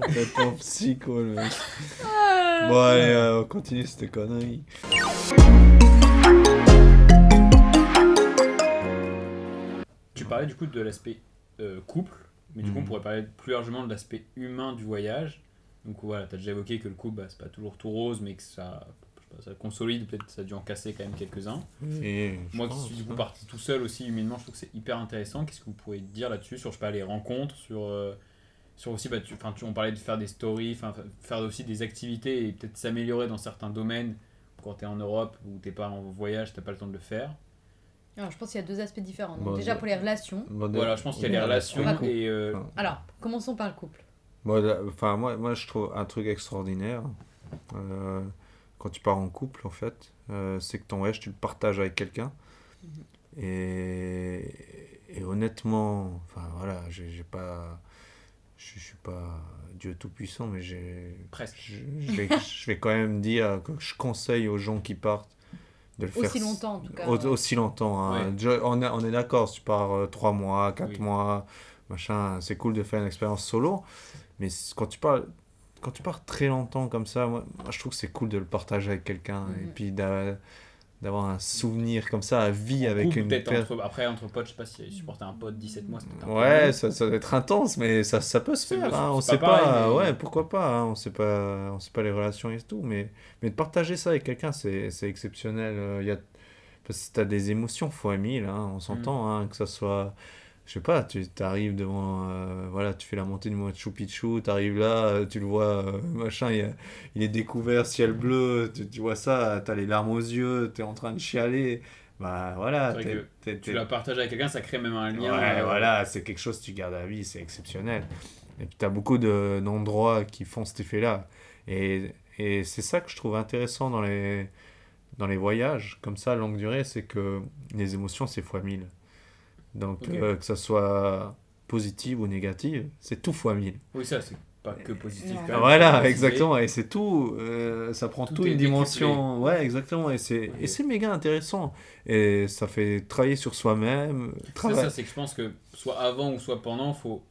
Complètement psycho, le mec. Bon, allez, on continue cette connerie. Tu parlais du coup de l'aspect couple, mais du coup, on pourrait parler plus largement de l'aspect humain du voyage. Donc voilà, t'as déjà évoqué que le couple, bah, c'est pas toujours tout rose, mais que ça, je sais pas, ça consolide, peut-être ça a dû en casser quand même quelques-uns. Et moi qui suis du coup parti tout seul aussi, humainement, je trouve que c'est hyper intéressant. Qu'est-ce que vous pouvez dire là-dessus, sur, je sais pas, les rencontres, sur aussi, bah, on parlait de faire des stories, faire aussi des activités et peut-être s'améliorer dans certains domaines quand t'es en Europe ou t'es pas en voyage, t'as pas le temps de le faire. Alors, je pense qu'il y a deux aspects différents. Donc, déjà pour les relations. Voilà, je pense qu'il y a les relations et... Alors, commençons par le couple. Moi, je trouve un truc extraordinaire quand tu pars en couple, en fait, c'est que ton voyage, tu le partages avec quelqu'un. Et honnêtement, enfin voilà, j'ai pas... Je suis pas Dieu tout-puissant, mais je vais quand même dire que je conseille aux gens qui partent de le faire aussi longtemps, en tout cas. Aussi longtemps, hein. Ouais. On est d'accord, si tu pars 3 mois, 4 mois, machin, c'est cool de faire une expérience solo, mais quand tu pars très longtemps comme ça, moi je trouve que c'est cool de le partager avec quelqu'un, et puis d'avoir un souvenir comme ça à vie en avec couple, une personne. Après, entre potes, je sais pas si supporter un pote 17 mois, c'était un peu... Ouais, ça doit être intense, mais ça peut se faire, hein, on sait pas, mais... ouais, pourquoi pas, hein, on sait pas les relations et tout, mais de partager ça avec quelqu'un, c'est exceptionnel, parce que t'as des émotions fois 1000, hein, on s'entend, hein, que ça soit... Je sais pas, tu arrives devant, voilà, tu fais la montée du Machu Picchu, tu arrives là, tu le vois, machin, il est découvert, ciel bleu, tu vois ça, tu as les larmes aux yeux, tu es en train de chialer. Bah voilà, tu la partages avec quelqu'un, ça crée même un lien. Ouais, voilà, c'est quelque chose que tu gardes à vie, c'est exceptionnel. Et puis tu as beaucoup d'endroits qui font cet effet-là. Et c'est ça que je trouve intéressant dans les voyages, comme ça, longue durée, c'est que les émotions, c'est fois 1000. Donc, que ça soit positive ou négative, c'est tout fois 1000. Oui, ça, c'est pas que positif. Quand même. Voilà, exactement. Et c'est tout. Ça prend toute une dimension. Décuplé. Ouais, exactement. Et c'est méga intéressant. Et ça fait travailler sur soi-même. C'est ça, c'est que je pense que soit avant ou soit pendant, faut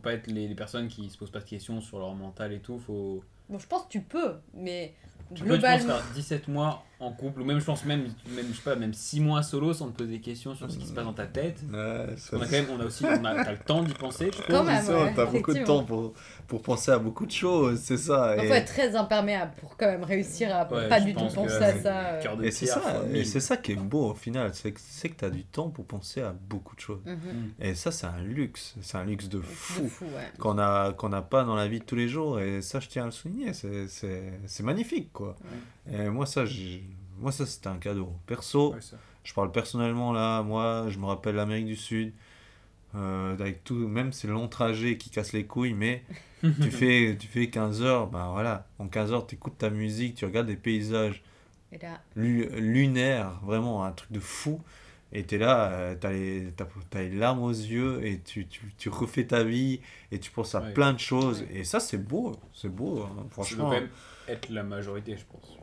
pas être les personnes qui se posent pas de questions sur leur mental et tout. Bon, je pense que tu peux, mais. Tu peux faire 17 mois en couple, ou même je pense même 6 mois solo sans te poser des questions sur ce qui se passe dans ta tête. Ouais, on a le temps d'y penser. Tu as beaucoup de temps pour penser à beaucoup de choses, c'est ça. Il faut être très imperméable pour quand même réussir à pas du tout penser à ça. C'est ça qui est beau au final, c'est que tu as du temps pour penser à beaucoup de choses. Mm-hmm. Et ça, c'est un luxe de fou, ouais. qu'on n'a pas dans la vie de tous les jours. Et ça, je tiens à le souligner, c'est magnifique, quoi. Ouais. Et moi ça c'était un cadeau perso, je parle personnellement là. Moi je me rappelle l'Amérique du Sud, avec tout, même ces longs trajets qui cassent les couilles, mais tu fais 15 heures, ben voilà, en 15 heures t'écoutes ta musique, tu regardes des paysages lunaires, vraiment un truc de fou, et t'es là, t'as les larmes aux yeux, et tu refais ta vie et tu penses à plein de choses, et ça c'est beau, hein, franchement. Être la majorité, je pense.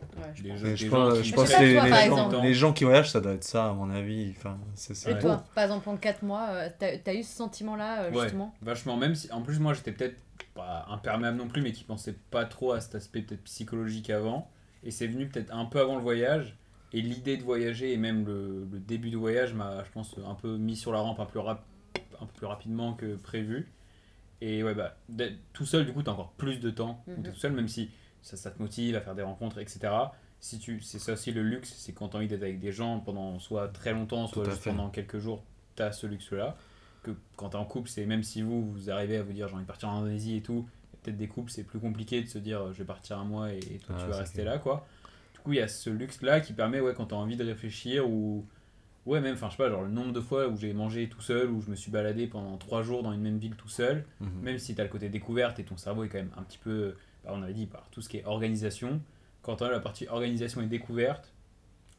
Les gens qui voyagent, ça doit être ça, à mon avis. Enfin, c'est et toi, beau. Par exemple, en 4 mois, t'as eu ce sentiment-là, justement ? Ouais, vachement. Même si, en plus, moi, j'étais peut-être pas imperméable non plus, mais qui pensais pas trop à cet aspect peut-être psychologique avant. Et c'est venu peut-être un peu avant le voyage. Et l'idée de voyager, et même le début du voyage, m'a, je pense, un peu mis sur la rampe un peu plus rapidement que prévu. Et ouais, bah, tout seul, du coup, t'as encore plus de temps. Mm-hmm. T'es tout seul, même si... Ça te motive à faire des rencontres, etc. C'est ça aussi le luxe, c'est quand tu as envie d'être avec des gens pendant soit très longtemps, soit juste pendant quelques jours, tu as ce luxe-là. Que quand tu es en couple, c'est même si vous arrivez à vous dire j'ai envie de partir en Indonésie et tout, et peut-être des couples, c'est plus compliqué de se dire je vais partir un mois et toi tu vas rester là, quoi. Du coup, il y a ce luxe-là qui permet, quand tu as envie de réfléchir ou. Ouais, même, je sais pas, genre le nombre de fois où j'ai mangé tout seul, où je me suis baladé pendant 3 jours dans une même ville tout seul, même si tu as le côté découverte et ton cerveau est quand même un petit peu. On avait dit par tout ce qui est organisation, quand on a la partie organisation et découverte,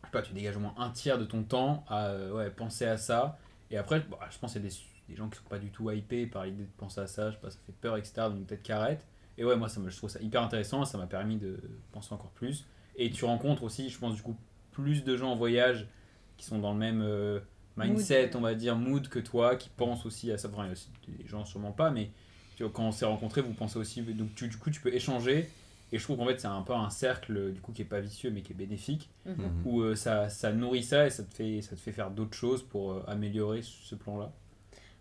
je sais pas, tu dégages au moins un tiers de ton temps à penser à ça. Et après, je pense qu'il y a des gens qui sont pas du tout hypés par l'idée de penser à ça, je sais pas, ça fait peur, etc. Donc peut-être qu'arrête. Et ouais, moi je trouve ça hyper intéressant, ça m'a permis de penser encore plus. Et tu rencontres aussi, je pense, du coup, plus de gens en voyage qui sont dans le même mindset, mood, que toi, qui pensent aussi à ça. Enfin, il y a aussi des gens sûrement pas, mais tu vois, quand on s'est rencontrés, vous pensez aussi, donc tu, du coup tu peux échanger. Et je trouve qu'en fait c'est un peu un cercle du coup qui est pas vicieux mais qui est bénéfique, où ça nourrit ça et ça te fait faire d'autres choses pour améliorer ce plan-là.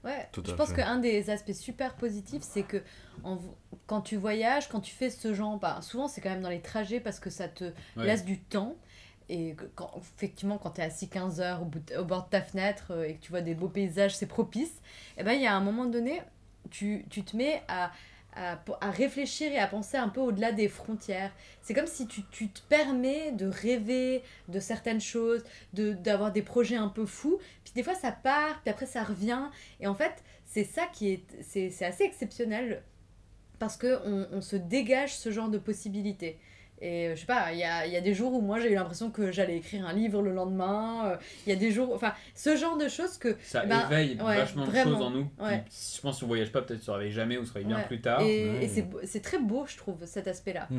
Ouais, je pense qu'un des aspects super positifs, c'est que quand tu voyages, quand tu fais ce genre, bah, souvent c'est quand même dans les trajets parce que ça te laisse du temps. Et quand, effectivement, quand tu es assis 15 heures au bord de ta fenêtre et que tu vois des beaux paysages, c'est propice. Et ben, il y a un moment donné, tu te mets à réfléchir et à penser un peu au-delà des frontières. C'est comme si tu te permets de rêver de certaines choses, d'avoir des projets un peu fous, puis des fois ça part, puis après ça revient, et en fait c'est ça qui est, c'est assez exceptionnel parce qu'on se dégage ce genre de possibilités. Et je sais pas, il y a des jours où moi j'ai eu l'impression que j'allais écrire un livre le lendemain, il y a des jours, enfin ce genre de choses que ça éveille vachement de choses en nous. Je pense qu'on voyage pas, peut-être se réveille jamais ou se réveille bien plus tard, et c'est très beau, je trouve, cet aspect là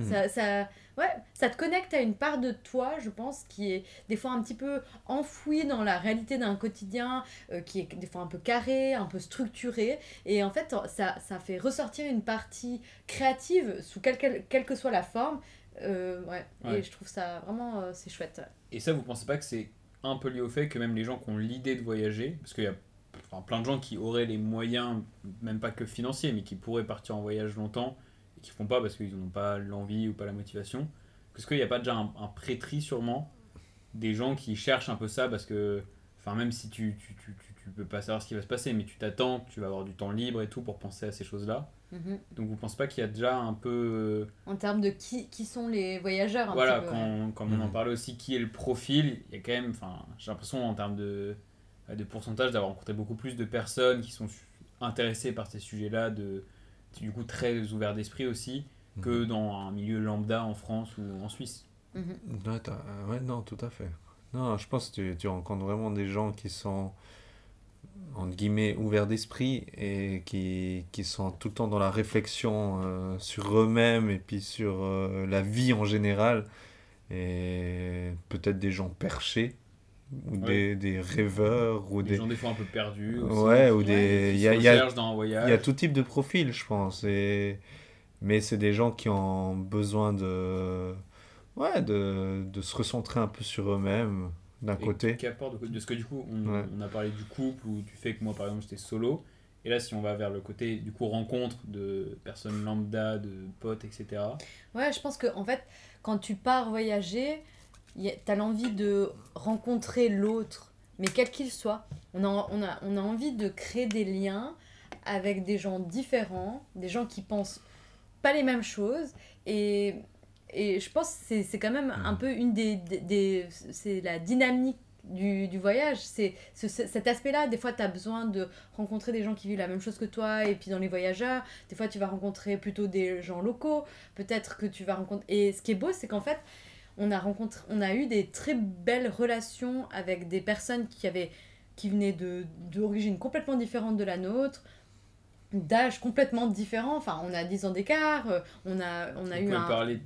ça te connecte à une part de toi, je pense, qui est des fois un petit peu enfouie dans la réalité d'un quotidien qui est des fois un peu carré, un peu structuré, et en fait ça fait ressortir une partie créative sous quelle que soit la forme. Et je trouve ça vraiment c'est chouette. Et ça, vous pensez pas que c'est un peu lié au fait que même les gens qui ont l'idée de voyager, parce qu'il y a plein de gens qui auraient les moyens, même pas que financiers, mais qui pourraient partir en voyage longtemps et qui font pas parce qu'ils n'ont pas l'envie ou pas la motivation, parce qu'il n'y a pas déjà un pré-tri sûrement des gens qui cherchent un peu ça, parce que enfin, même si tu peux pas savoir ce qui va se passer, mais tu t'attends, tu vas avoir du temps libre et tout pour penser à ces choses-là. Donc vous pensez pas qu'il y a déjà un peu en termes de qui sont les voyageurs, voilà, quand on en parlait aussi, qui est le profil, il y a quand même, enfin j'ai l'impression en termes de pourcentage d'avoir rencontré beaucoup plus de personnes qui sont intéressées par ces sujets-là, du coup très ouverts d'esprit aussi, que dans un milieu lambda en France ou en Suisse. Non, tout à fait. Non, je pense que tu rencontres vraiment des gens qui sont entre guillemets ouverts d'esprit et qui sont tout le temps dans la réflexion sur eux-mêmes et puis sur la vie en général, et peut-être des gens perchés ou des rêveurs ou des gens des fois un peu perdus aussi, ou des il y a tout type de profil, je pense, mais c'est des gens qui ont besoin de se recentrer un peu sur eux-mêmes d'un côté. Qui apporte de ce que du coup on a parlé du couple ou du fait que moi par exemple j'étais solo, et là si on va vers le côté du coup rencontre de personnes lambda, de potes, etc. Ouais, je pense que en fait quand tu pars voyager, t'as l'envie de rencontrer l'autre, mais quel qu'il soit. On a envie de créer des liens avec des gens différents, des gens qui pensent pas les mêmes choses, et je pense que c'est quand même un peu une des c'est la dynamique du voyage, c'est cet aspect-là. Des fois, tu as besoin de rencontrer des gens qui vivent la même chose que toi, et puis dans les voyageurs, des fois, tu vas rencontrer plutôt des gens locaux, peut-être que tu vas rencontrer... Et ce qui est beau, c'est qu'en fait, on a eu des très belles relations avec des personnes qui venaient d'origines complètement différentes de la nôtre, d'âge complètement différent. Enfin, on a 10 ans d'écart, on a eu un... parler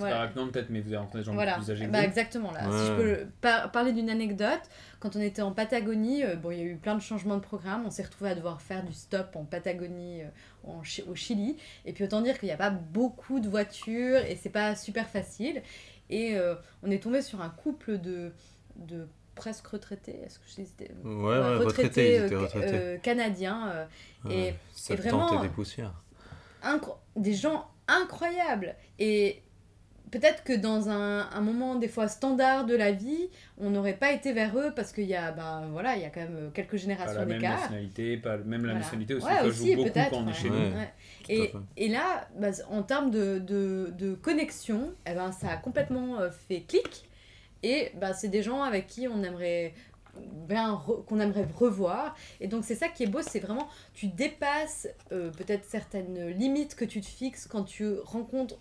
rapidement peut-être, mais vous avez rencontré des gens plus âgés. Bah, exactement, là. Si je peux parler d'une anecdote, quand on était en Patagonie, il y a eu plein de changements de programme, on s'est retrouvés à devoir faire du stop en Patagonie, au Chili, et puis autant dire qu'il n'y a pas beaucoup de voitures, et c'est pas super facile, et on est tombé sur un couple de presque retraités, est-ce que j'hésitais, retraités canadiens, et vraiment des poussières, des gens incroyables, et peut-être que dans un moment des fois standard de la vie, on n'aurait pas été vers eux parce qu'il y a il y a quand même quelques générations d'écart, pas la même nationalité, nationalité aussi, ça joue beaucoup quand on est chez nous. Et là, en termes de connexion, ça a complètement fait clic. Et c'est des gens avec qui on aimerait qu'on aimerait revoir. Et donc, c'est ça qui est beau, c'est vraiment, tu dépasses peut-être certaines limites que tu te fixes quand tu rencontres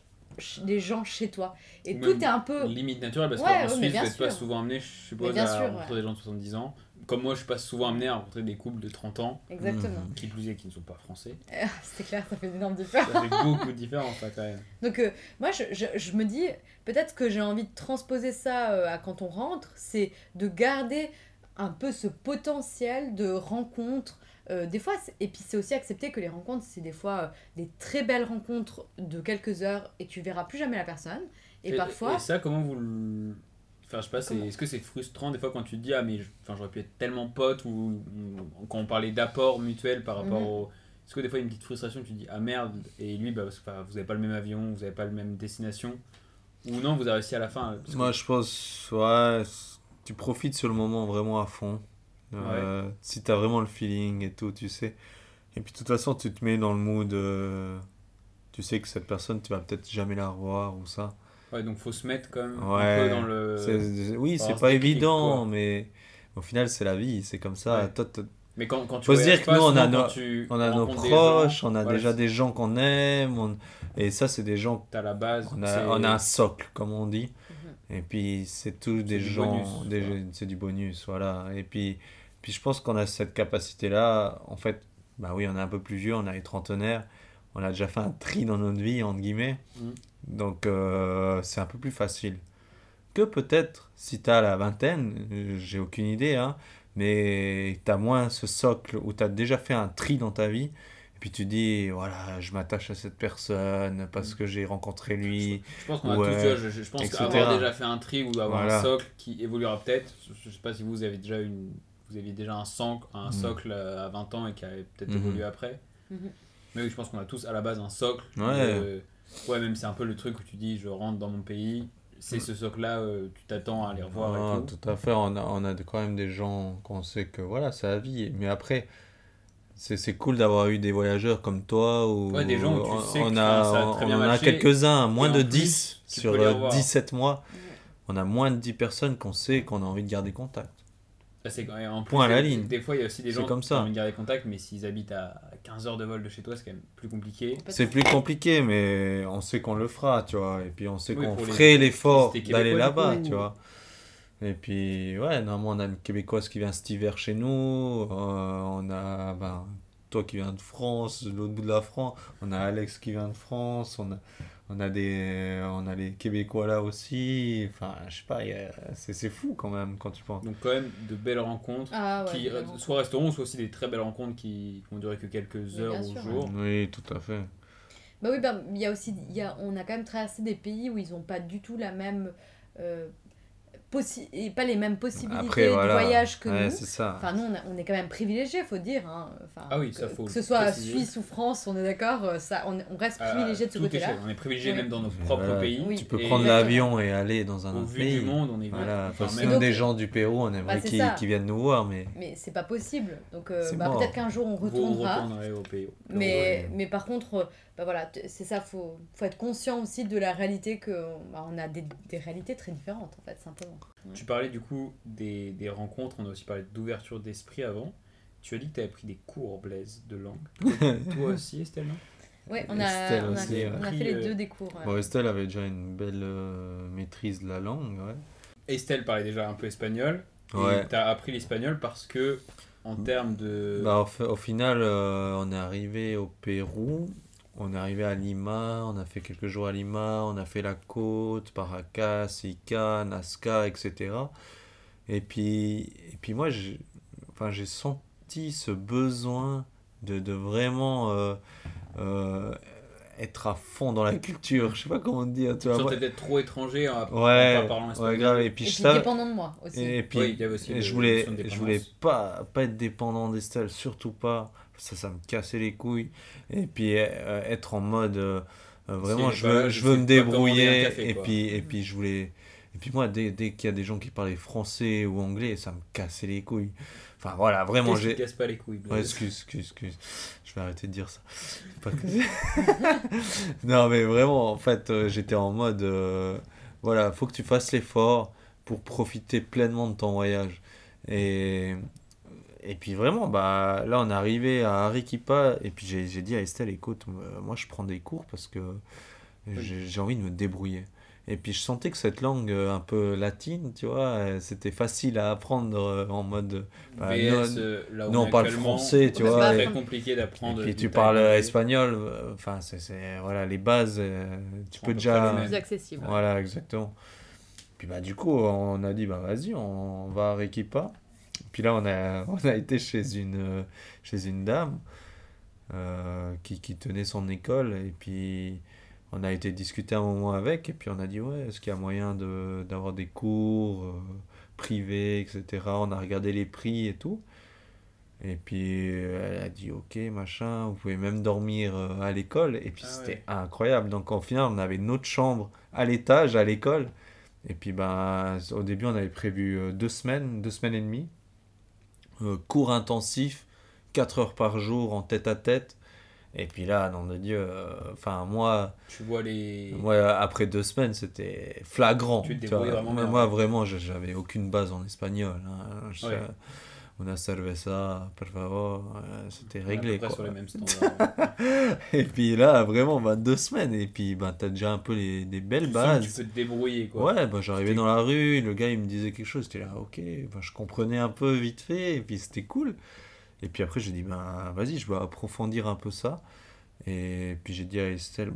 des gens chez toi. Et même tout est un peu... Limite naturelle, parce qu'en Suisse, vous n'êtes pas souvent amené, je suppose, à rencontrer des gens de 70 ans. Comme moi, je ne suis pas souvent amené à rencontrer des couples de 30 ans. Exactement. Qui plus est, qui ne sont pas français. C'est clair, ça fait une énorme différence. Ça fait beaucoup de différence, là, quand même. Donc, moi, je me dis, peut-être que j'ai envie de transposer ça à quand on rentre, c'est de garder un peu ce potentiel de rencontre Des fois, et puis c'est aussi accepter que les rencontres, c'est des fois des très belles rencontres de quelques heures et tu verras plus jamais la personne. Et parfois... Et ça, comment vous... Enfin, je sais pas, est-ce que c'est frustrant des fois quand tu te dis « Ah, mais j'aurais pu être tellement pote » ou quand on parlait d'apport mutuel par rapport au... Est-ce que des fois, il y a une petite frustration, tu te dis « Ah merde » et lui, bah, vous n'avez pas le même avion, vous n'avez pas la même destination, ou non, vous avez réussi à la fin que... Moi, je pense, ouais, tu profites sur le moment vraiment à fond. Ouais. Si t'as vraiment le feeling et tout, tu sais. Et puis de toute façon, tu te mets dans le mood, tu sais que cette personne, tu vas peut-être jamais la revoir ou ça. Ouais, donc faut se mettre quand même un peu dans le... Oui, c'est pas évident, quoi. Mais au final, c'est la vie, c'est comme ça. Ouais. Mais quand tu faut se dire que nous, on a nos proches, gens, on a déjà des gens qu'on aime, et ça, c'est des gens... T'as la base. On a un socle, comme on dit. Mm-hmm. Et puis, c'est tous des gens... C'est du bonus, voilà. Et puis, je pense qu'on a cette capacité-là. En fait, bah oui, on est un peu plus vieux, on a les trentenaires, on a déjà fait un tri dans notre vie, entre guillemets. Mm-hmm. Donc, c'est un peu plus facile. Que peut-être, si tu as la vingtaine, j'ai aucune idée, hein, mais tu as moins ce socle où tu as déjà fait un tri dans ta vie. Et puis tu dis, voilà, je m'attache à cette personne parce que j'ai rencontré lui. Je pense qu'on a tous, je pense qu'avoir déjà fait un tri ou avoir un socle qui évoluera peut-être. Je ne sais pas si vous avez déjà vous aviez déjà un socle à 20 ans et qui a peut-être évolué après. Mmh. Mais oui, je pense qu'on a tous à la base un socle. Ouais, même c'est un peu le truc où tu dis je rentre dans mon pays, c'est ce socle-là, tu t'attends à les revoir et tout. Tout à fait, on a quand même des gens qu'on sait que voilà, c'est la vie. Mais après, c'est cool d'avoir eu des voyageurs comme toi. Ou des gens où tu sais que ça a très bien marché. On en a quelques-uns, moins de 10 sur 17 mois. On a moins de 10 personnes qu'on sait qu'on a envie de garder contact. C'est quand même en plus, point à la ligne. Des fois, il y a aussi des gens qui ont envie de garder contact, mais s'ils habitent à 15 heures de vol de chez toi, c'est quand même plus compliqué. C'est plus compliqué, mais on sait qu'on le fera, tu vois. Et puis, on sait qu'on ferait l'effort d'aller là-bas, tu vois. Et puis, ouais, normalement, on a une Québécoise qui vient cet hiver chez nous. On a toi qui viens de France, de l'autre bout de la France. On a Alex qui vient de France. On a les Québécois là aussi, enfin je sais pas, c'est fou quand même quand tu penses. Donc quand même de belles rencontres, soit resteront, soit aussi des très belles rencontres qui vont durer que quelques heures ou jours. Oui, tout à fait. Bah oui, il y a aussi, on a quand même traversé des pays où ils n'ont pas du tout la même... et pas les mêmes possibilités de voyage que nous. C'est ça. Enfin, nous, on est quand même privilégiés, faut dire. Hein. Enfin, que ce soit Suisse ou France, on est d'accord, on reste privilégiés de ce côté-là. On est privilégiés même dans nos propres pays. Tu peux prendre l'avion et aller dans un autre pays. Au vu du monde, on est même des gens du Pérou, on aimerait qu'ils viennent nous voir. Mais c'est pas possible. Donc peut-être qu'un jour, on retournera. Vous au Pérou. Mais par contre... voilà, c'est ça, faut être conscient aussi de la réalité on a des réalités très différentes, en fait, simplement. Tu parlais du coup des rencontres, on a aussi parlé d'ouverture d'esprit avant. Tu as dit que tu avais pris des cours, Blaise, de langue. Toi aussi, Estelle, non ? Oui, on a fait les deux des cours. Ouais. Bon, Estelle avait déjà une belle maîtrise de la langue, ouais. Estelle parlait déjà un peu espagnol, et tu as appris l'espagnol parce que, en termes de... au final, on est arrivé au Pérou... On est arrivé à Lima, on a fait quelques jours à Lima, on a fait la côte, Paracas, Ica, Nasca, etc. Et puis moi, j'ai senti ce besoin de vraiment être à fond dans la culture. Je sais pas comment dire. Tu sentais d'être trop étranger en parlant espagnol. Ouais, grave. Et puis dépendant de moi aussi. Et je voulais pas être dépendant d'Estelle, surtout pas. Ça me cassait les couilles. Et puis être en mode vraiment je veux me débrouiller café, et puis je voulais, et puis moi dès qu'il y a des gens qui parlaient français ou anglais, ça me cassait les couilles, enfin voilà, vraiment je casse pas les couilles. Excuse, je vais arrêter de dire ça. Non mais vraiment, en fait j'étais en mode voilà, faut que tu fasses l'effort pour profiter pleinement de ton voyage. Et puis vraiment, là, on est arrivé à Arequipa. Et puis, j'ai dit à Estelle, écoute, moi, je prends des cours parce que j'ai envie de me débrouiller. Et puis, je sentais que cette langue un peu latine, tu vois, c'était facile à apprendre en mode... on parle français, tu vois. C'est pas très compliqué d'apprendre. Et puis, tu parles espagnol. Enfin, voilà, les bases, tu peux déjà... C'est plus accessible. Voilà, exactement. Puis, du coup, on a dit, vas-y, on va à Arequipa. Puis là, on a été chez une dame qui tenait son école, et puis on a été discuter un moment avec, et puis on a dit, ouais, est-ce qu'il y a moyen d'avoir des cours privés, etc. On a regardé les prix et tout. Et puis elle a dit ok, machin, vous pouvez même dormir à l'école. Et puis c'était incroyable. Donc au final, on avait notre chambre à l'étage à l'école. Et puis ben, au début, on avait prévu 2 semaines, 2 semaines et demie. Cours intensif, 4 heures par jour en tête à tête. Et puis là, nom de Dieu, enfin moi, tu vois moi, après 2 semaines, c'était flagrant. Tu te débrouilles vraiment bien. Moi, vraiment, j'avais aucune base en espagnol. Hein. Una cerveza, por favor, c'était réglé. Quoi. Sur les mêmes standards. Et puis là, vraiment, 2 semaines. Et puis, t'as déjà un peu des belles bases. Tu peux te débrouiller, quoi. Ouais, j'arrivais dans la rue, le gars, il me disait quelque chose. J'étais là, ok, je comprenais un peu vite fait. Et puis, c'était cool. Et puis après, j'ai dit, vas-y, je vais approfondir un peu ça. Et puis, j'ai dit à Estelle,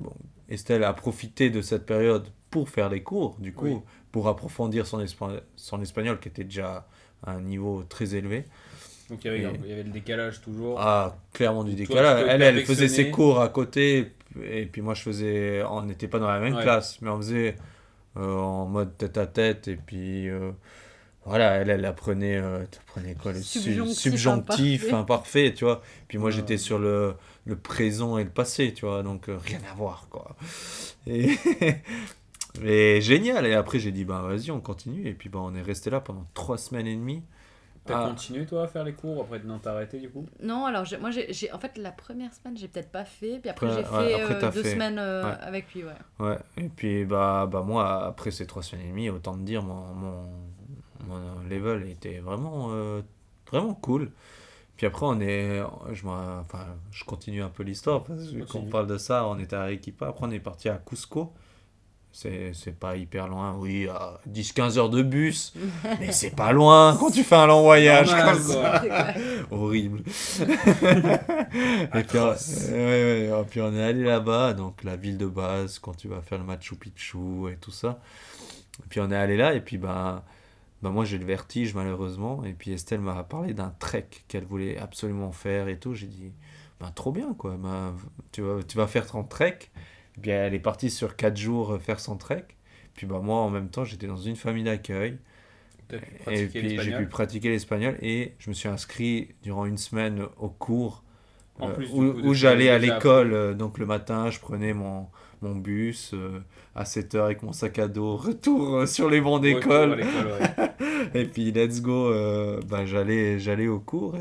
Estelle a profité de cette période pour faire les cours, du coup, pour approfondir son espagnol qui était déjà à un niveau très élevé. Donc il y avait le décalage toujours. Ah, clairement du décalage. Elle faisait ses cours à côté, et puis moi je faisais. On n'était pas dans la même classe, mais on faisait en mode tête à tête, et puis elle apprenait, quoi, le subjonctif imparfait, tu vois. Puis moi j'étais sur le présent et le passé, tu vois, donc rien à voir, quoi. Et mais génial. Et après j'ai dit vas-y, on continue. Et puis on est resté là pendant 3 semaines et demie. T'as continué toi à faire les cours après? Non, t'as arrêté du coup? Non, alors moi j'ai en fait la première semaine j'ai peut-être pas fait, puis après j'ai fait deux semaines avec lui. Ouais. Et puis moi après ces 3 semaines et demie, autant te dire mon level était vraiment vraiment cool. Puis après je continue un peu l'histoire parce qu'on parle de ça. On était à Arequipa, après on est parti à Cusco. C'est pas hyper loin, oui, à 10-15 heures de bus, mais c'est pas loin quand tu fais un long voyage comme ça. Horrible. Et puis, puis on est allé là-bas, donc la ville de base, quand tu vas faire le Machu Picchu et tout ça. Et puis on est allé là, et puis moi j'ai le vertige malheureusement. Et puis Estelle m'a parlé d'un trek qu'elle voulait absolument faire et tout. J'ai dit, trop bien quoi, tu vas faire ton trek. Puis elle est partie sur 4 jours faire son trek. Puis moi, en même temps, j'étais dans une famille d'accueil. Et puis j'ai pu pratiquer l'espagnol. Et je me suis inscrit durant 1 semaine au cours où j'allais à l'école. Donc le matin, je prenais mon bus à 7h avec mon sac à dos. Retour sur les bancs d'école. Et puis let's go. J'allais au cours.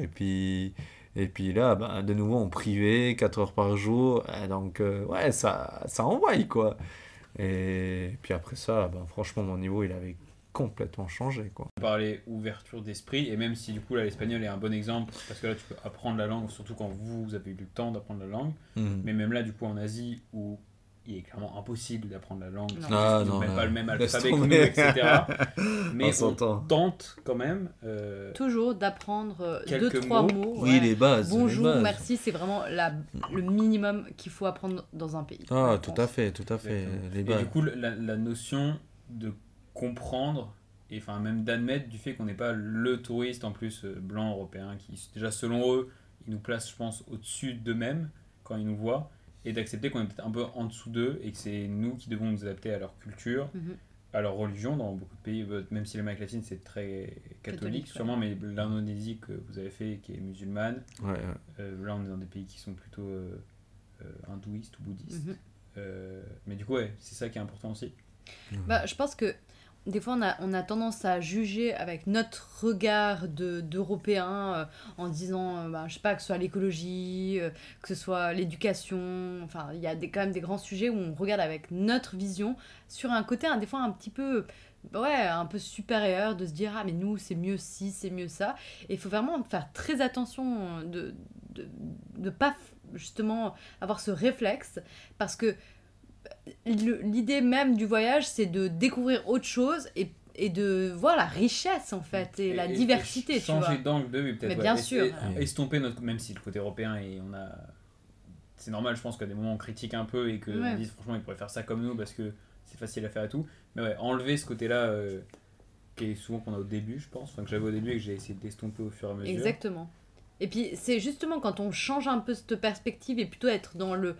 Et puis là, de nouveau, en privé, 4 heures par jour. Donc, ça envoie, quoi. Et puis après ça, franchement, mon niveau, il avait complètement changé, quoi. On parlait ouverture d'esprit. Et même si, du coup, là, l'espagnol est un bon exemple, parce que là, tu peux apprendre la langue, surtout quand vous avez eu le temps d'apprendre la langue. Mm-hmm. Mais même là, du coup, en Asie, où il est clairement impossible d'apprendre la langue. Ils n'ont même pas le même alphabet que nous, etc. Mais on tente quand même. Toujours d'apprendre 2-3 mots. Oui, les bases. Bonjour, les bases. Merci, c'est vraiment le minimum qu'il faut apprendre dans un pays. Ah, tout à fait. Les bases. Et du coup, la notion de comprendre, et enfin même d'admettre du fait qu'on n'est pas le touriste en plus blanc européen, qui déjà selon eux, ils nous placent, je pense, au-dessus d'eux-mêmes quand ils nous voient. Et d'accepter qu'on est peut-être un peu en dessous d'eux et que c'est nous qui devons nous adapter à leur culture, à leur religion. Dans beaucoup de pays, même si l'Amérique latine c'est très catholique sûrement, mais l'Indonésie que vous avez fait qui est musulmane, là on est dans des pays qui sont plutôt hindouistes ou bouddhistes. Mais du coup c'est ça qui est important aussi. Je pense que des fois, on a tendance à juger avec notre regard d'Européens en disant, je sais pas, que ce soit l'écologie, que ce soit l'éducation. Enfin, il y a quand même des grands sujets où on regarde avec notre vision sur un côté, des fois, un petit peu, un peu supérieur, de se dire, ah, mais nous, c'est mieux ci, c'est mieux ça. Et il faut vraiment faire très attention de pas, justement, avoir ce réflexe, parce que l'idée même du voyage, c'est de découvrir autre chose et de voir la richesse en fait et la diversité. Tu vois. Changer d'angle de vue peut-être. Mais bien sûr. Estomper notre, même si le côté européen et c'est normal, je pense qu'à des moments on critique un peu et que on dit franchement ils pourraient faire ça comme nous parce que c'est facile à faire et tout. Mais enlever ce côté-là qui est souvent qu'on a au début, je pense, enfin que j'avais au début et que j'ai essayé d'estomper au fur et à mesure. Exactement. Et puis c'est justement quand on change un peu cette perspective et plutôt être dans le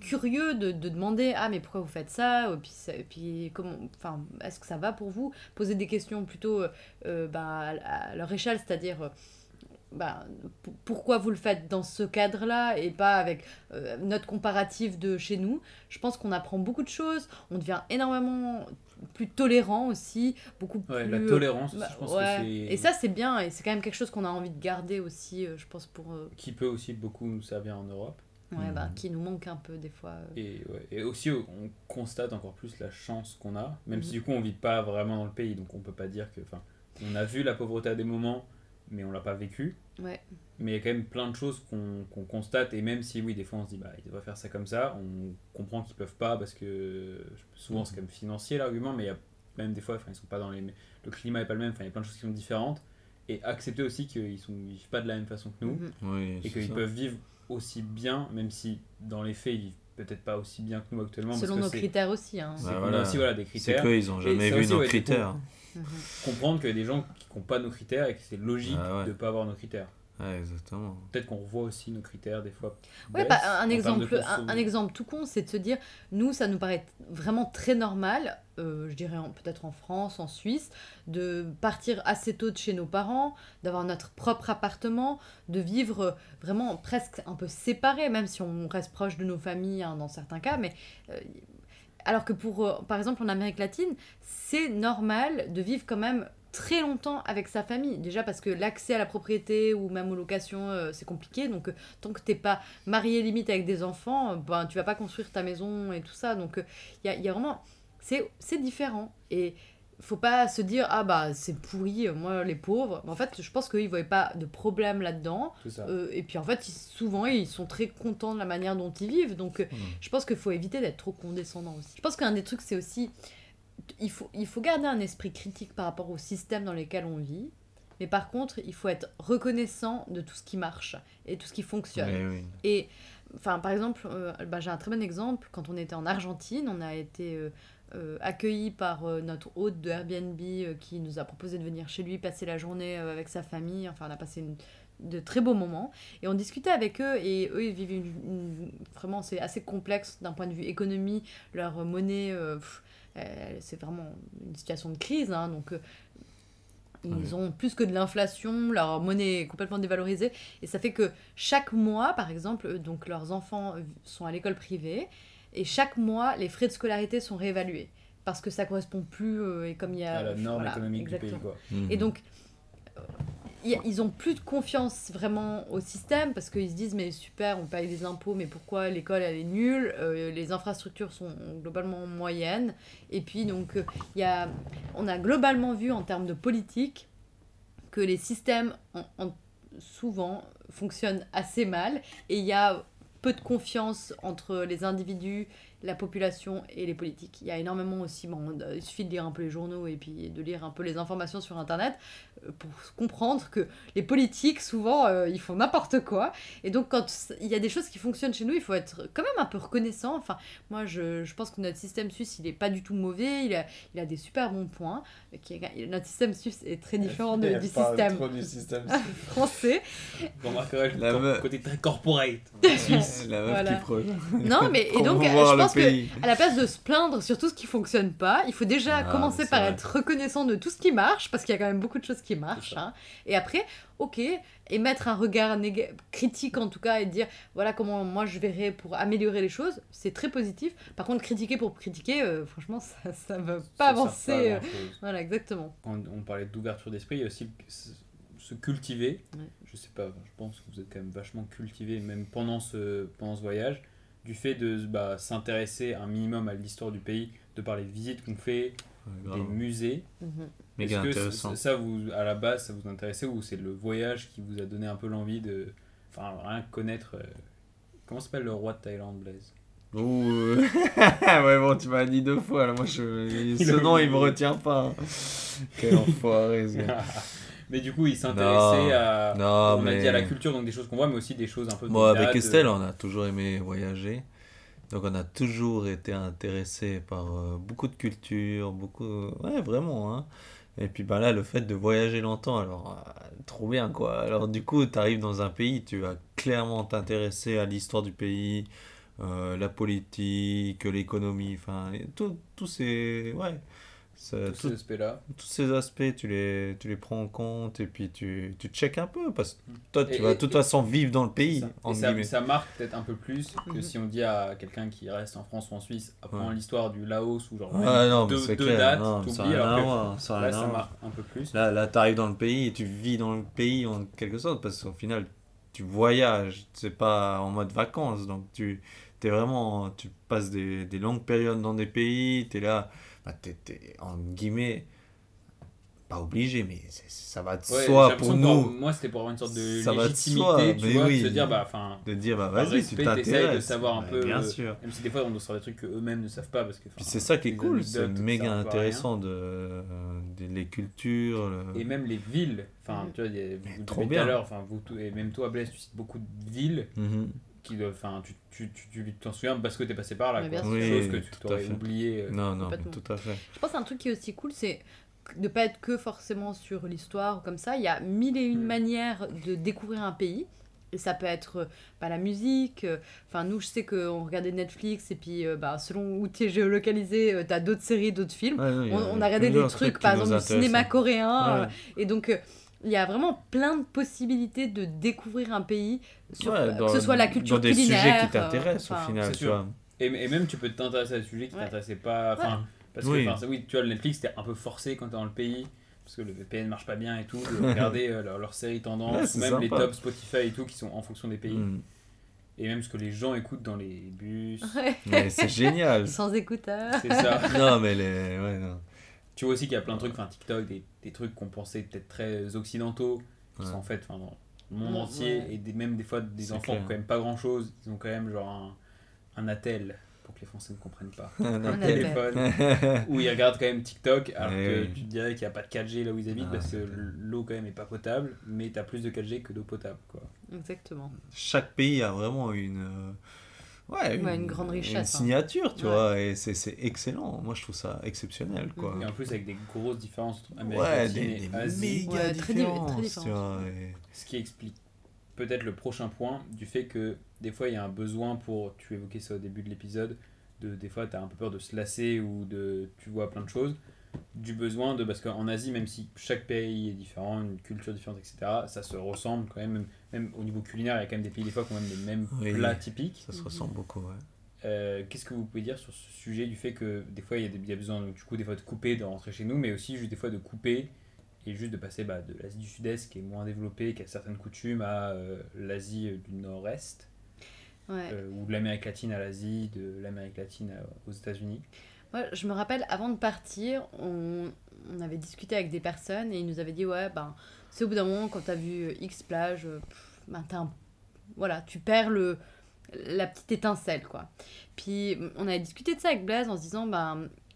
curieux de demander « Ah mais pourquoi vous faites ça ?» et puis comment, enfin, est-ce que ça va pour vous ? Poser des questions plutôt à leur échelle, c'est-à-dire pourquoi vous le faites dans ce cadre-là et pas avec notre comparatif de chez nous. Je pense qu'on apprend beaucoup de choses, on devient énormément plus tolérant aussi, beaucoup plus... Ouais, la tolérance, je pense que c'est... Et ça, c'est bien, et c'est quand même quelque chose qu'on a envie de garder aussi, je pense, pour... Qui peut aussi beaucoup nous servir en Europe. Ouais, qui nous manque un peu, des fois. Et aussi, on constate encore plus la chance qu'on a, même si, du coup, on vit pas vraiment dans le pays, donc on peut pas dire que... Enfin, on a vu la pauvreté à des moments, mais on l'a pas vécu. Ouais. Mais il y a quand même plein de choses qu'on constate, et même si oui, des fois on se dit ils devraient faire ça comme ça, on comprend qu'ils peuvent pas parce que souvent c'est quand même financier l'argument, mais il y a même des fois, ils sont pas dans les... le climat est pas le même, il y a plein de choses qui sont différentes, et accepter aussi qu'ils vivent pas de la même façon que nous, oui, et qu'ils peuvent vivre aussi bien, même si dans les faits ils vivent peut-être pas aussi bien que nous actuellement. Selon parce que nos critères aussi. Hein. C'est qu'on a aussi des critères. C'est qu'ils n'ont jamais vu nos critères. Comprendre qu'il y a des gens qui n'ont pas nos critères et que c'est logique de ne pas avoir nos critères. Ouais, exactement. Peut-être qu'on revoit aussi nos critères des fois. Ouais, un exemple tout con, c'est de se dire, nous, ça nous paraît vraiment très normal, je dirais peut-être en France, en Suisse, de partir assez tôt de chez nos parents, d'avoir notre propre appartement, de vivre vraiment presque un peu séparés, même si on reste proche de nos familles dans certains cas, mais... alors que par exemple en Amérique latine, c'est normal de vivre quand même très longtemps avec sa famille. Déjà parce que l'accès à la propriété ou même aux locations, c'est compliqué. Donc tant que t'es pas marié limite avec des enfants, tu vas pas construire ta maison et tout ça. Donc y a vraiment... C'est différent. Et faut pas se dire « Ah c'est pourri, moi les pauvres ». En fait, je pense qu'ils voyaient pas de problème là-dedans. Et puis en fait, souvent, ils sont très contents de la manière dont ils vivent. Donc je pense qu'il faut éviter d'être trop condescendant aussi. Je pense qu'un des trucs, c'est aussi... Il faut garder un esprit critique par rapport au système dans lequel on vit. Mais par contre, il faut être reconnaissant de tout ce qui marche et tout ce qui fonctionne. Oui. Et par exemple, j'ai un très bon exemple. Quand on était en Argentine, on a été... accueilli par notre hôte de Airbnb qui nous a proposé de venir chez lui passer la journée avec sa famille. Enfin, on a passé de très beaux moments et on discutait avec eux, et eux ils vivent vraiment, c'est assez complexe d'un point de vue économie, leur monnaie, c'est vraiment une situation de crise, donc ils ont plus que de l'inflation, leur monnaie est complètement dévalorisée, et ça fait que chaque mois par exemple, donc leurs enfants sont à l'école privée. Et chaque mois, les frais de scolarité sont réévalués parce que ça correspond plus et comme il y a à la norme économique du pays, quoi. Et donc ils ont plus de confiance vraiment au système parce qu'ils se disent mais super, on paye des impôts, mais pourquoi l'école elle est nulle, les infrastructures sont globalement moyennes, et puis donc on a globalement vu en termes de politique que les systèmes souvent fonctionnent assez mal, et il y a peu de confiance entre les individus, la population et les politiques. Il y a énormément aussi, il suffit de lire un peu les journaux et puis de lire un peu les informations sur internet pour comprendre que les politiques souvent ils font n'importe quoi, et donc quand il y a des choses qui fonctionnent chez nous, il faut être quand même un peu reconnaissant. Enfin moi je pense que notre système suisse il est pas du tout mauvais, il a des super bons points. Notre système suisse est très différent du système français. On remarquerait le côté très corporate suisse, la meuf qui proche. Non mais et donc je pense qu'à la place de se plaindre sur tout ce qui fonctionne pas, il faut déjà commencer par être reconnaissant de tout ce qui marche, parce qu'il y a quand même beaucoup de choses qui marchent. Et après, émettre un regard critique en tout cas, et dire voilà comment moi je verrai pour améliorer les choses, c'est très positif. Par contre, critiquer pour critiquer, franchement, ça ne va pas avancer. Voilà, exactement. Quand on parlait d'ouverture d'esprit, il y a aussi se cultiver. Ouais. Je sais pas, je pense que vous êtes quand même vachement cultivé, même pendant ce voyage. Du fait de s'intéresser un minimum à l'histoire du pays, de par les visites qu'on fait, des musées. Méga intéressant. Est-ce que ça, à la base, ça vous intéressait, ou c'est le voyage qui vous a donné un peu l'envie de... Enfin, rien que connaître... Comment s'appelle le roi de Thaïlande, Blaise ? Ouais, bon, tu m'as dit 2 fois, là, moi, ce nom, il me retient pas. Quel enfoiré, ce gars. Mais du coup, il s'intéressait à la culture, donc des choses qu'on voit, mais aussi des choses un peu... Moi, avec Estelle, on a toujours aimé voyager. Donc, on a toujours été intéressé par beaucoup de cultures, beaucoup... Ouais, vraiment, hein. Et puis bah là, le fait de voyager longtemps, alors trop bien quoi. Alors du coup, tu arrives dans un pays, tu vas clairement t'intéresser à l'histoire du pays, la politique, l'économie, enfin tous ces tous ces aspects-là. Tous ces aspects, tu les prends en compte et puis tu checkes un peu parce que toi tu vas de toute façon vivre dans le pays. Ça marque peut-être un peu plus que si on dit à quelqu'un qui reste en France ou en Suisse, apprends l'histoire du Laos ou genre deux dates, t'oublies, alors que là ça marque un peu plus. Là t'arrives dans le pays et tu vis dans le pays en quelque sorte parce qu'au final tu voyages, c'est pas en mode vacances, donc tu passes des longues périodes dans des pays, t'es là. Bah, t'es en guillemets pas obligé, mais ça va de soi pour nous. Moi, c'était pour avoir une sorte de légitimité, tu vois, de se dire, vas-y, tu t'intéresses, de savoir un peu. Bien sûr. Même si des fois, on doit savoir des trucs qu'eux-mêmes ne savent pas, parce que. Puis c'est ça qui est cool, c'est méga intéressant les cultures. Et même les villes. Enfin, tu vois, trop bien. Et même toi, Blaise, tu cites beaucoup de villes. Tu t'en souviens parce que t'es passé par là, quoi. Chose que tu t'aurais oublié. Non, tout à fait. Je pense que un truc qui est aussi cool, c'est de pas être que forcément sur l'histoire comme ça. Il y a mille et une manières de découvrir un pays. Et ça peut être la musique. Enfin, nous, je sais qu'on regardait Netflix et puis selon où tu es géolocalisé, tu as d'autres séries, d'autres films. On a regardé des trucs, par exemple, du cinéma coréen. Et donc... il y a vraiment plein de possibilités de découvrir un pays, que ce soit la culture culinaire. Dans des sujets qui t'intéressent au final. Tu vois. Et même tu peux t'intéresser à des sujets qui t'intéressaient pas. Parce que tu vois, Netflix, t'es un peu forcé quand t'es dans le pays, parce que le VPN marche pas bien et tout, de regarder leurs séries tendances, ou même les tops Spotify et tout, qui sont en fonction des pays. Et même ce que les gens écoutent dans les bus. Mais c'est génial. Sans écouteurs. C'est ça. Tu vois aussi qu'il y a plein de trucs, TikTok, des trucs qu'on pensait peut-être très occidentaux, qui sont en fait dans le monde entier, et même des fois des enfants qui n'ont quand même pas grand-chose, ils ont quand même genre un attel, pour que les Français ne comprennent pas, un téléphone, où ils regardent quand même TikTok, alors tu te dirais qu'il n'y a pas de 4G là où ils habitent, parce que l'eau quand même n'est pas potable, mais tu as plus de 4G que d'eau potable, quoi. Exactement. Chaque pays a vraiment une grande richesse, une signature, tu vois, et c'est excellent. Moi, je trouve ça exceptionnel, quoi. Et en plus, avec des grosses différences entre Amérique latine et Asie. Méga différences, très différentes. Tu vois, ce qui explique peut-être le prochain point du fait que, des fois, il y a un besoin pour, tu évoquais ça au début de l'épisode, des fois, tu as un peu peur de se lasser ou de, tu vois plein de choses, du besoin de... Parce qu'en Asie, même si chaque pays est différent, une culture différente, etc., ça se ressemble quand même... Même au niveau culinaire, il y a quand même des pays des fois qui ont même les mêmes plats typiques. Ça se ressemble beaucoup, qu'est-ce que vous pouvez dire sur ce sujet du fait que des fois, il y a besoin de couper, de rentrer chez nous, mais aussi juste des fois de couper et juste de passer de l'Asie du Sud-Est qui est moins développée, qui a certaines coutumes, à l'Asie du Nord-Est, ou de l'Amérique latine à l'Asie, de l'Amérique latine aux États-Unis. Moi, je me rappelle, avant de partir, on avait discuté avec des personnes et ils nous avaient dit, c'est au bout d'un moment, quand t'as vu X plage, tu perds la petite étincelle, quoi. Puis, on avait discuté de ça avec Blaise en se disant,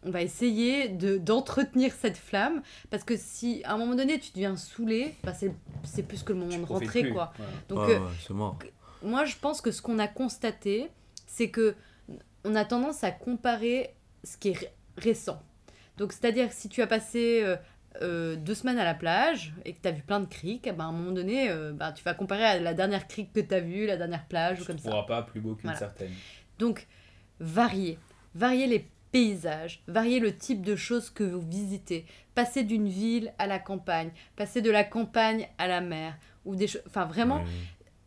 on va essayer d'entretenir cette flamme, parce que si, à un moment donné, tu deviens saoulé, c'est plus que le moment de rentrer, quoi. Ouais. Donc, c'est mort. Moi, je pense que ce qu'on a constaté, c'est que on a tendance à comparer ce qui est récent. Donc, c'est-à-dire que si tu as passé... 2 semaines à la plage et que t'as vu plein de criques, à un moment donné tu vas comparer à la dernière crique que t'as vue, la dernière plage, ou comme ça. Tu ne pourras pas plus beau qu'une certaine. Donc, varier les paysages, varier le type de choses que vous visitez, passer d'une ville à la campagne, passer de la campagne à la mer, ou des choses,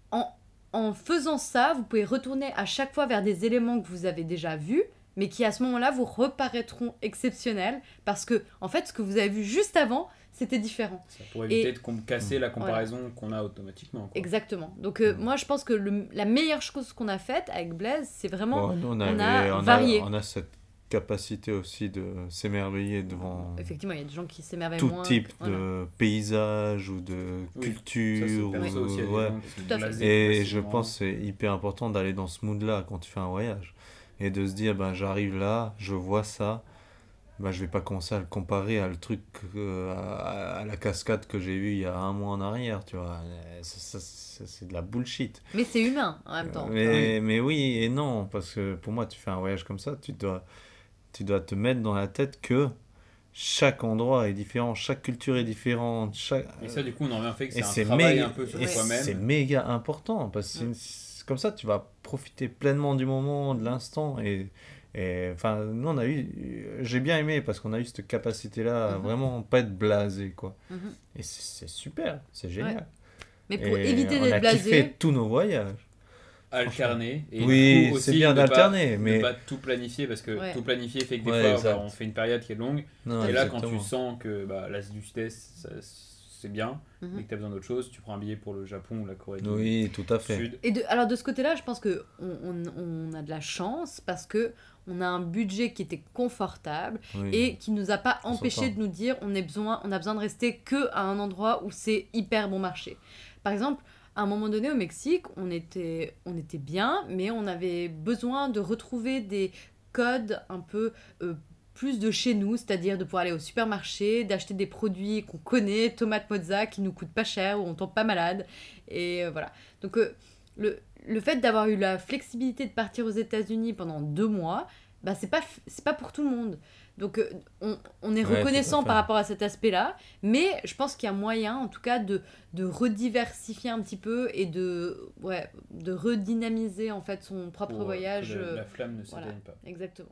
en faisant ça, vous pouvez retourner à chaque fois vers des éléments que vous avez déjà vus, mais qui à ce moment-là vous reparaîtront exceptionnels parce que en fait ce que vous avez vu juste avant c'était différent. Ça pourrait éviter de casser la comparaison qu'on a automatiquement, quoi. Exactement. Donc moi je pense que la meilleure chose qu'on a faite avec Blaise, c'est vraiment on a varié. On a cette capacité aussi de s'émerveiller devant. Effectivement, il y a des gens qui s'émerveillent moins. Tout type de paysage ou de culture. Ça, et je pense que c'est hyper important d'aller dans ce mood-là quand tu fais un voyage. Et de se dire, j'arrive là, je vois ça, je vais pas commencer à le comparer à le truc, à la cascade que j'ai vue il y a 1 mois en arrière, tu vois. Ça, c'est de la bullshit. Mais c'est humain en même temps. Mais oui et non, parce que pour moi, tu fais un voyage comme ça, tu dois te mettre dans la tête que chaque endroit est différent, chaque culture est différente. Chaque... Et ça, du coup, on en revient fait que c'est un travail un peu sur toi-même. C'est méga important, parce que c'est comme ça, tu vas profiter pleinement du moment, de l'instant. Et enfin, nous, on a eu, j'ai bien aimé, parce qu'on a eu cette capacité-là à vraiment pas être blasé, quoi. Et c'est super, c'est génial. Ouais. Mais pour éviter d'être blasé... On a kiffé tous nos voyages. Alterner. Et oui, coup, aussi, c'est bien d'alterner. Mais ne pas tout planifier, parce que tout planifier fait que des fois, on fait une période qui est longue. Non, et là, exactement. Quand tu sens que la justesse, c'est bien, mais que tu as besoin d'autre chose, tu prends un billet pour le Japon ou la Corée du Sud. Oui, tout à fait. Et alors, de ce côté-là, je pense qu'on a de la chance, parce qu'on a un budget qui était confortable et qui ne nous a pas empêché de nous dire on a besoin de rester qu'à un endroit où c'est hyper bon marché. Par exemple, à un moment donné, au Mexique, on était bien, mais on avait besoin de retrouver des codes un peu plus de chez nous, c'est-à-dire de pouvoir aller au supermarché, d'acheter des produits qu'on connaît, tomates mozza qui nous coûtent pas cher, où on tombe pas malade, et voilà. Donc le fait d'avoir eu la flexibilité de partir aux États-Unis pendant 2 mois, bah c'est pas pour tout le monde. Donc on est reconnaissant par rapport à cet aspect-là, mais je pense qu'il y a moyen, en tout cas, de rediversifier un petit peu et de redynamiser en fait son propre voyage. La flamme ne s'éteint pas. Exactement.